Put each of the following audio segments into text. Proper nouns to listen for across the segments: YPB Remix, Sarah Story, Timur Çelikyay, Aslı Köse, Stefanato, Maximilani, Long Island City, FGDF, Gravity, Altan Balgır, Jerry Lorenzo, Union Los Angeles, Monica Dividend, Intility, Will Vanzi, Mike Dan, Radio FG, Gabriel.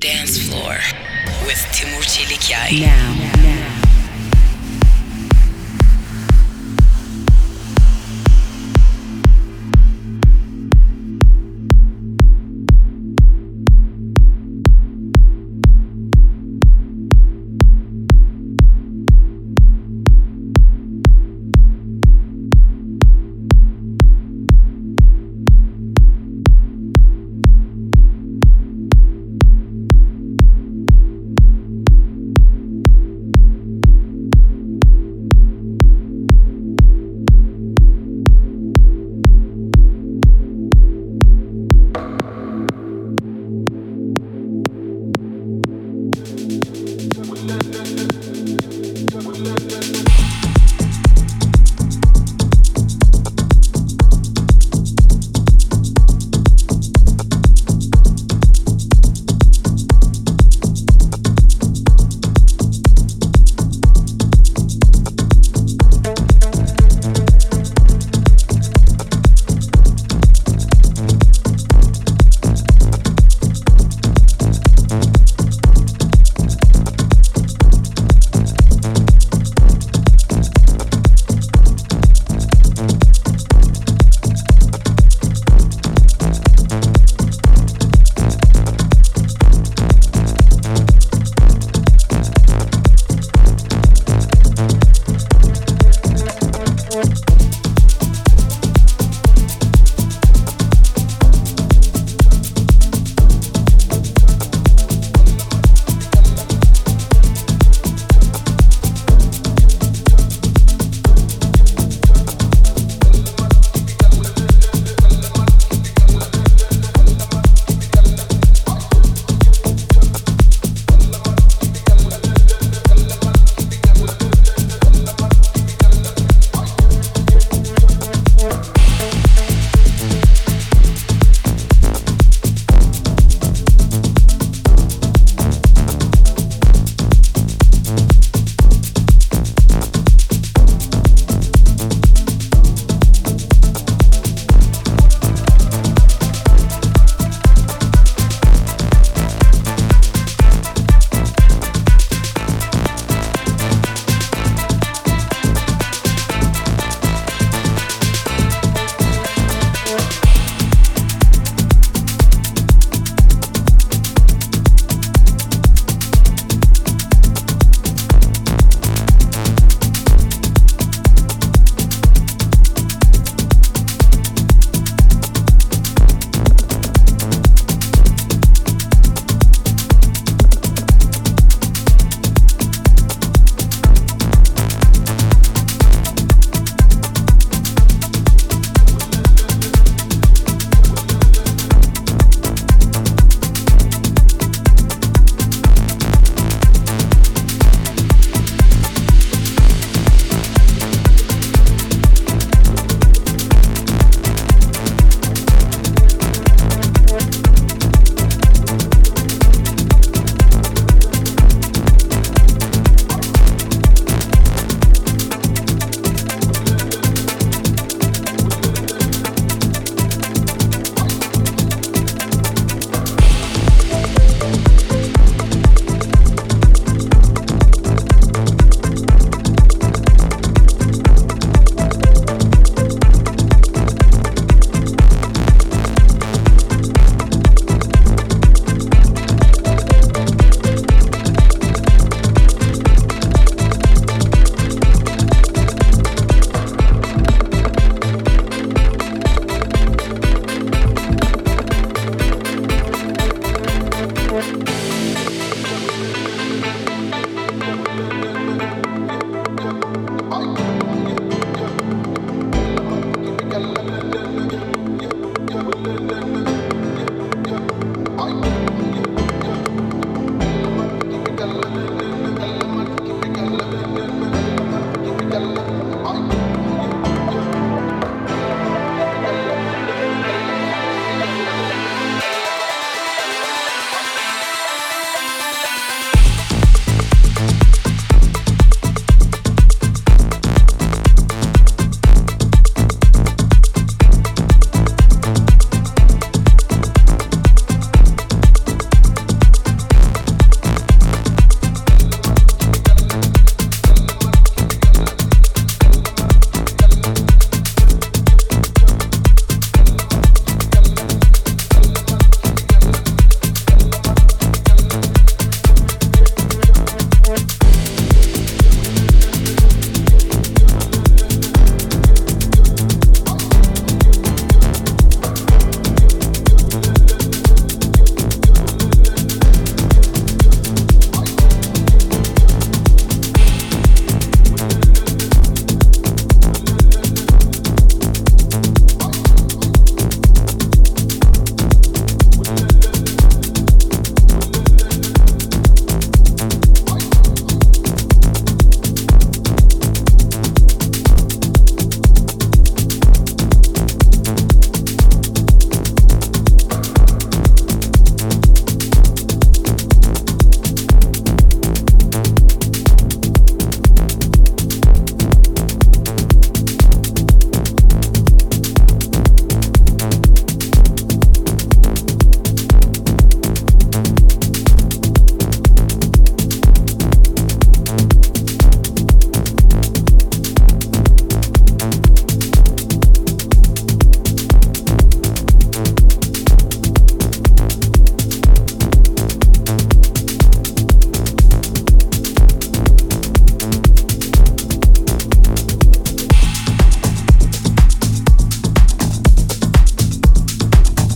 Dance floor with Timur Çelikyay. Now.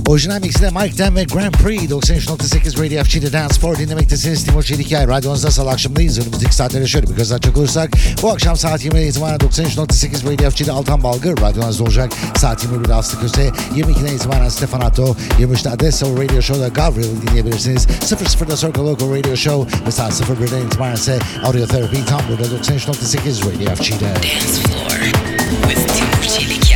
Orijinal mix'de Mike Dan ve Grand Prix 93.8 Radio FG'de Dance Floor dinlemektesiniz. Timur Çelikyay radyonuzda salı akşamdayız. Önümüzdeki saatlere şöyle bir göz açacak olursak bu akşam saat 20'den itibaren 93.8 Radio FG'de Altan Balgır radyonuzda olacak. Saat 21'de Aslı Köse, 22'den itibaren Stefanato, 23'de Adesso Radio Show'da Gabriel dinleyebilirsiniz. 00'da Circle Local Radio Show ve saat 01'den itibaren ise Audio Therapy tam burada 93.8 Radio FG'de. Dance Floor with Timur Çelikyay.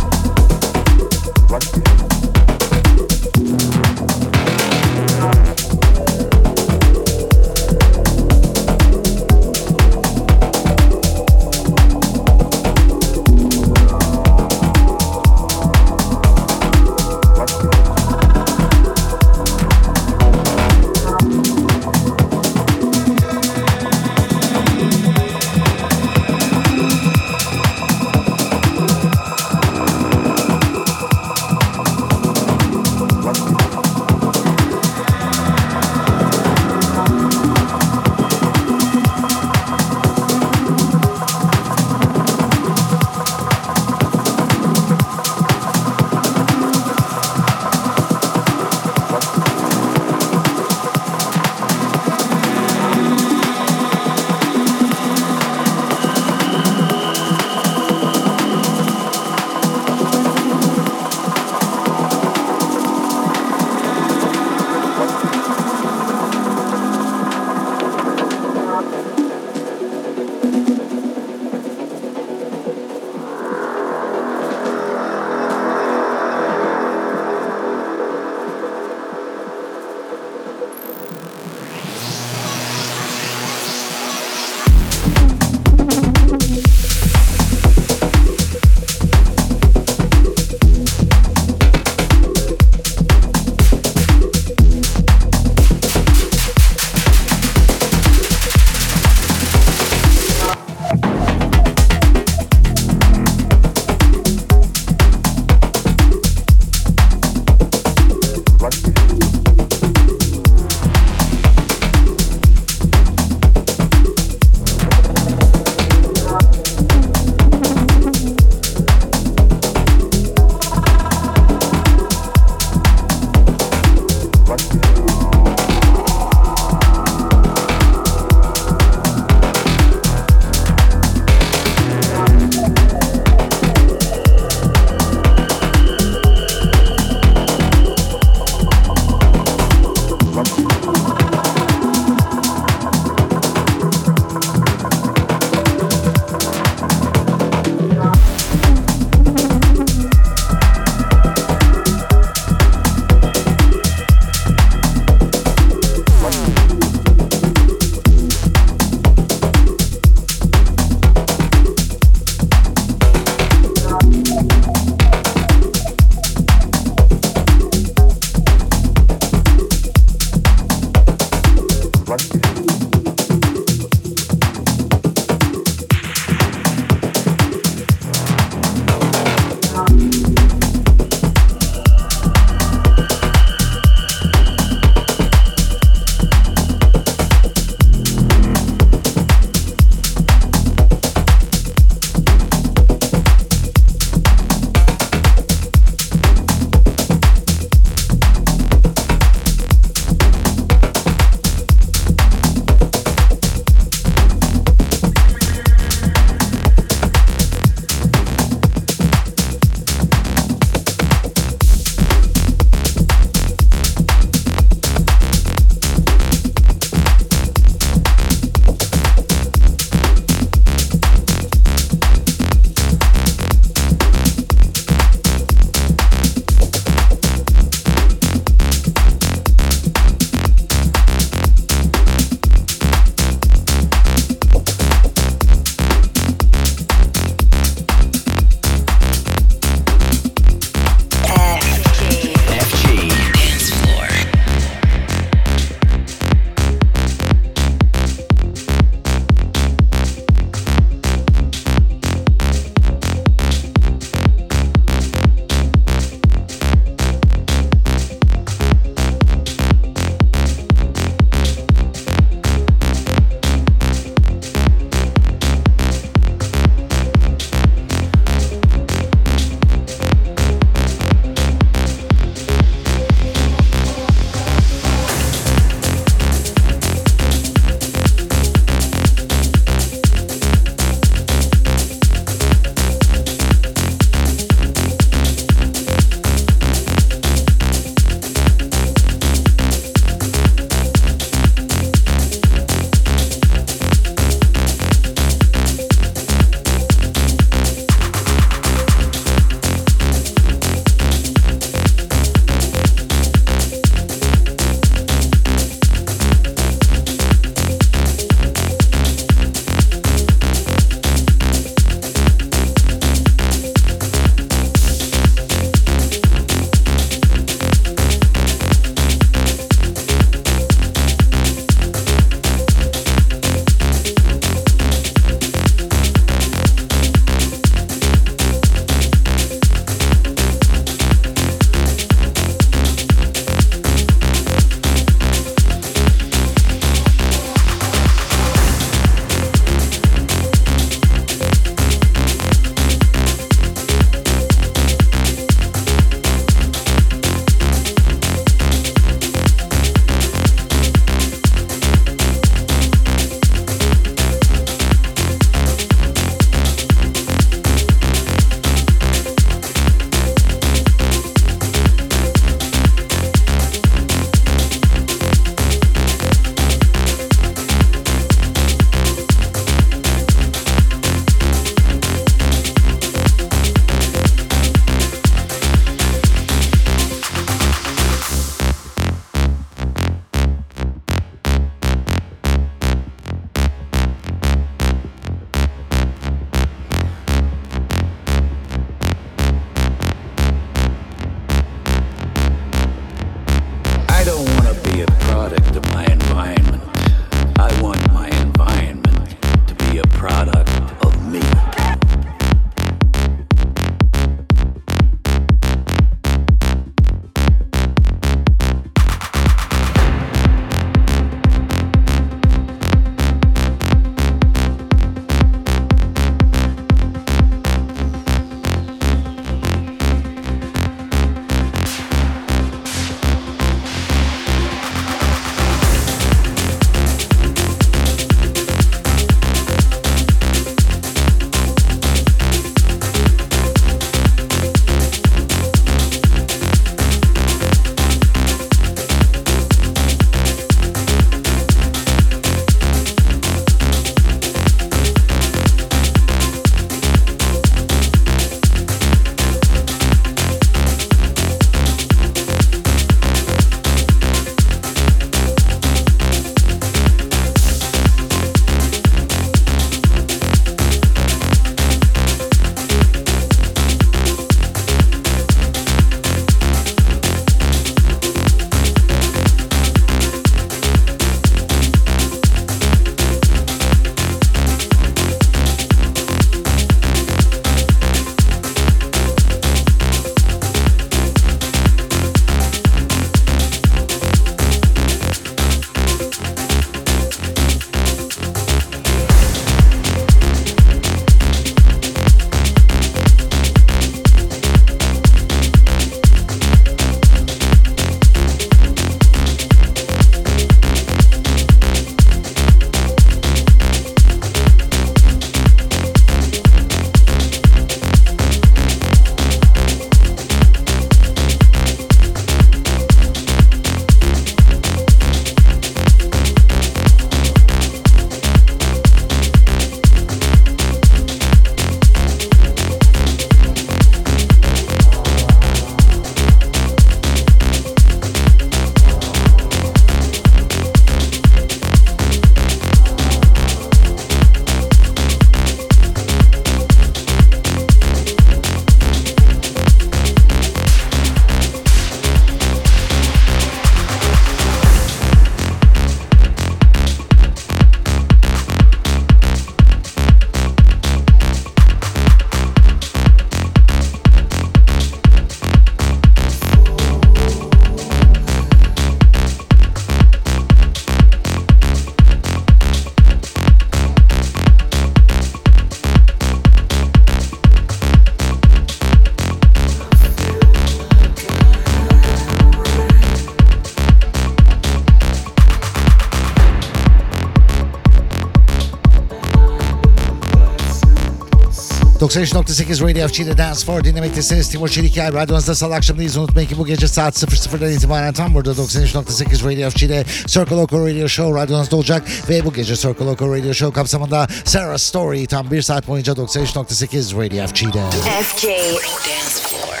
93.8 Radio FG'de Dance for dinlemektesiniz. Timur Çelikyay radyonuzda salı akşamdayız. Unutmayın ki bu gece saat 00'dan itibaren tam burada 93.8 Radio FG'de Circle Local Radio Show radyonuzda olacak. Ve bu gece Circle Local Radio Show kapsamında Sarah Story tam bir saat boyunca 93.8 Radio FG'de. FG Dance Floor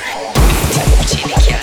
Timur Çelikyay.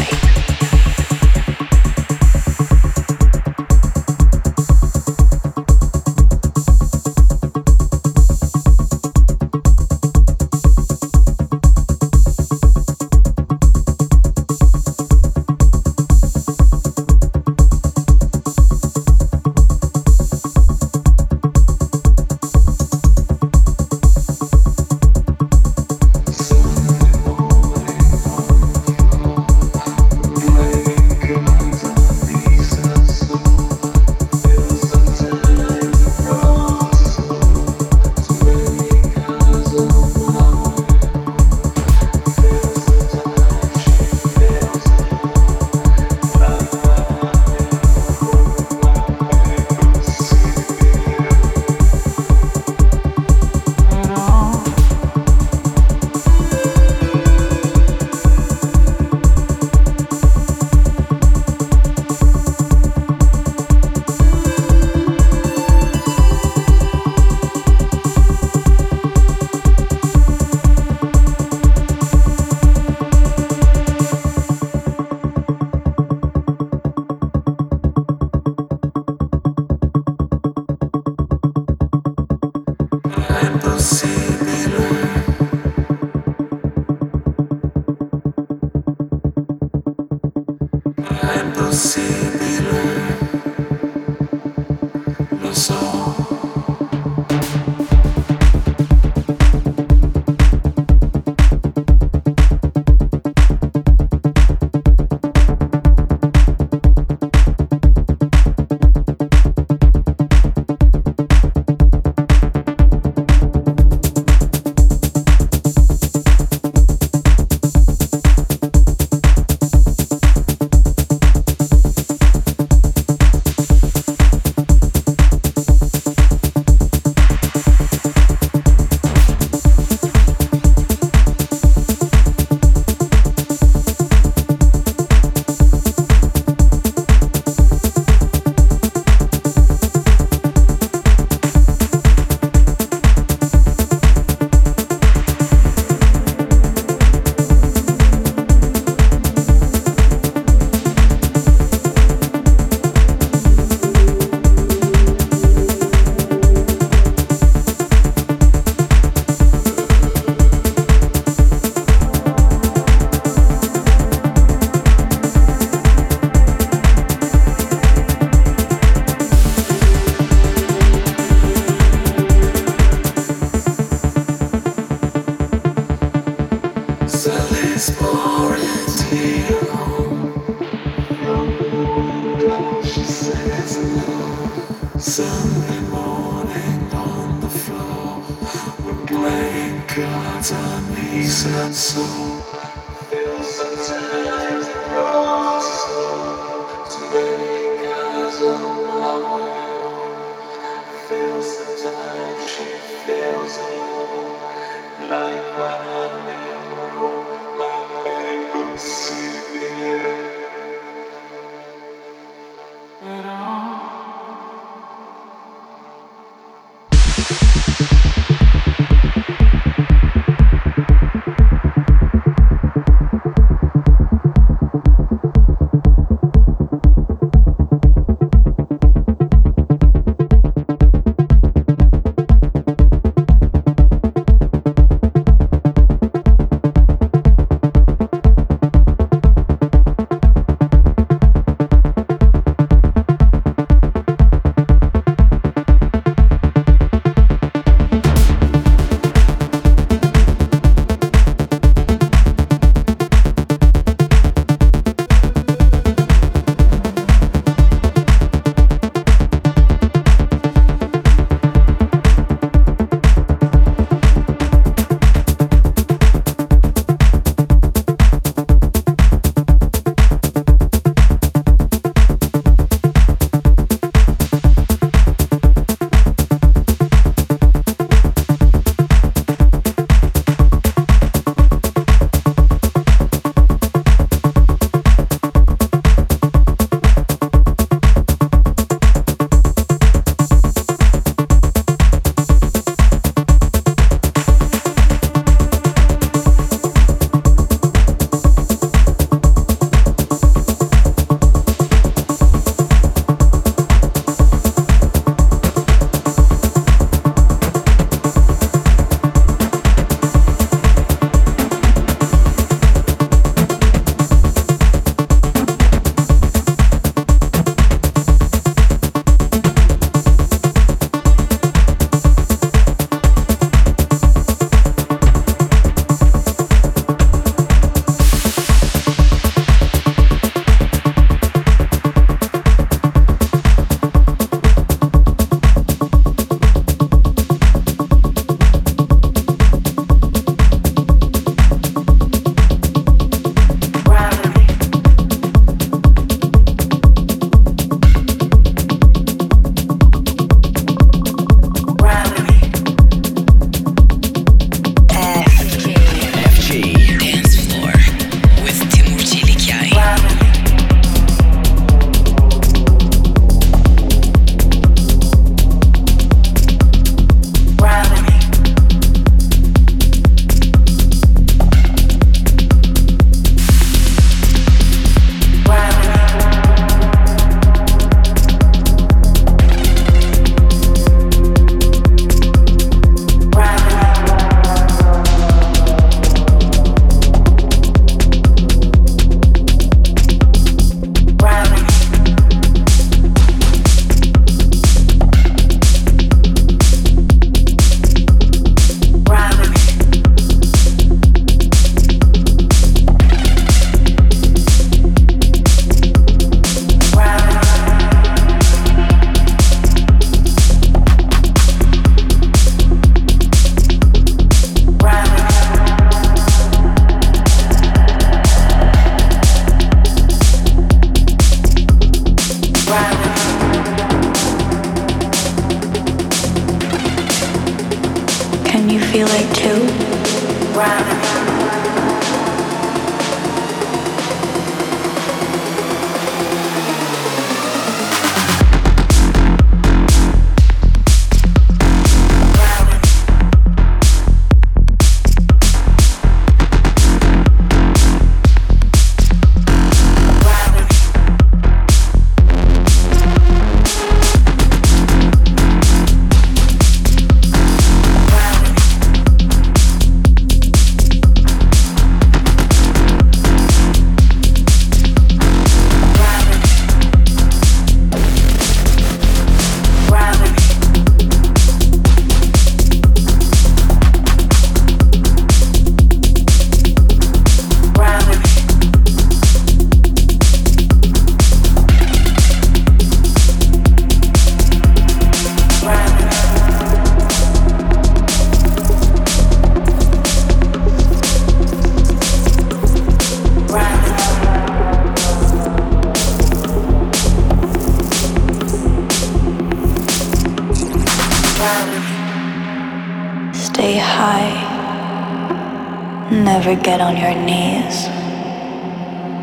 ever get on your knees.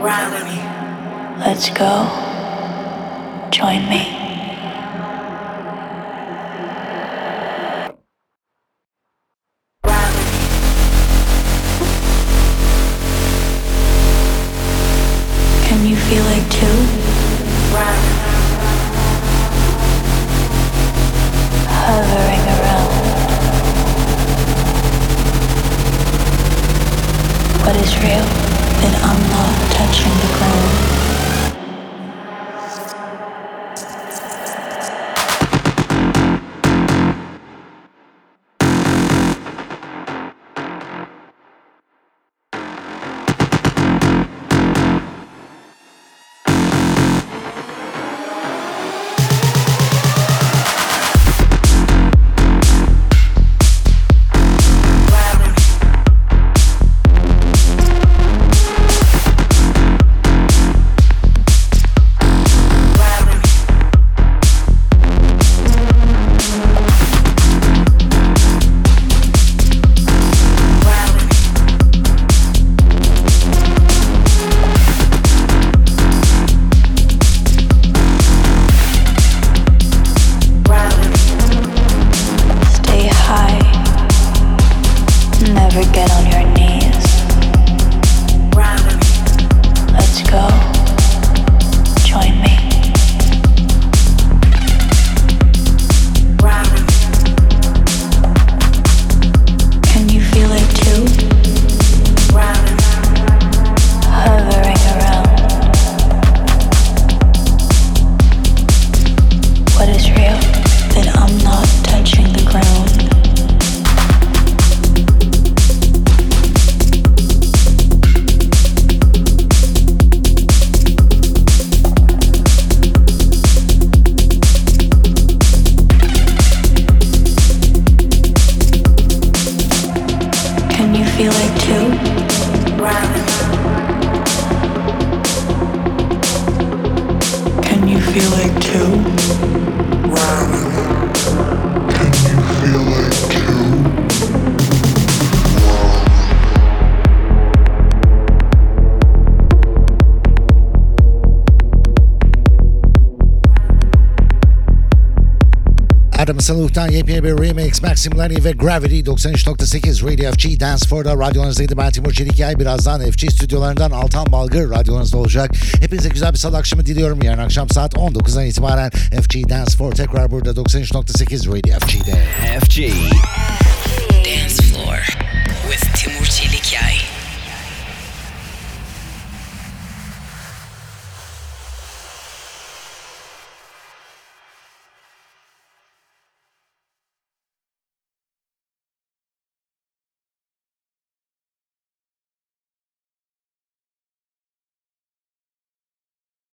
Ride with me. Let's go. Join me. Sanuk'tan YPB Remix, Maximilani ve Gravity 93.8 Radio FG Dance Floor'da radyonuzdaydı. Ben Timur Çelikyay. Birazdan FG stüdyolarından Altan Balgır radyonuzda olacak. Hepinize güzel bir salı akşamı diliyorum. Yarın akşam saat 19'dan itibaren FG Dance Floor tekrar burada 93.8 Radio FG'de. FG Dance Floor with Timur Çelikyay.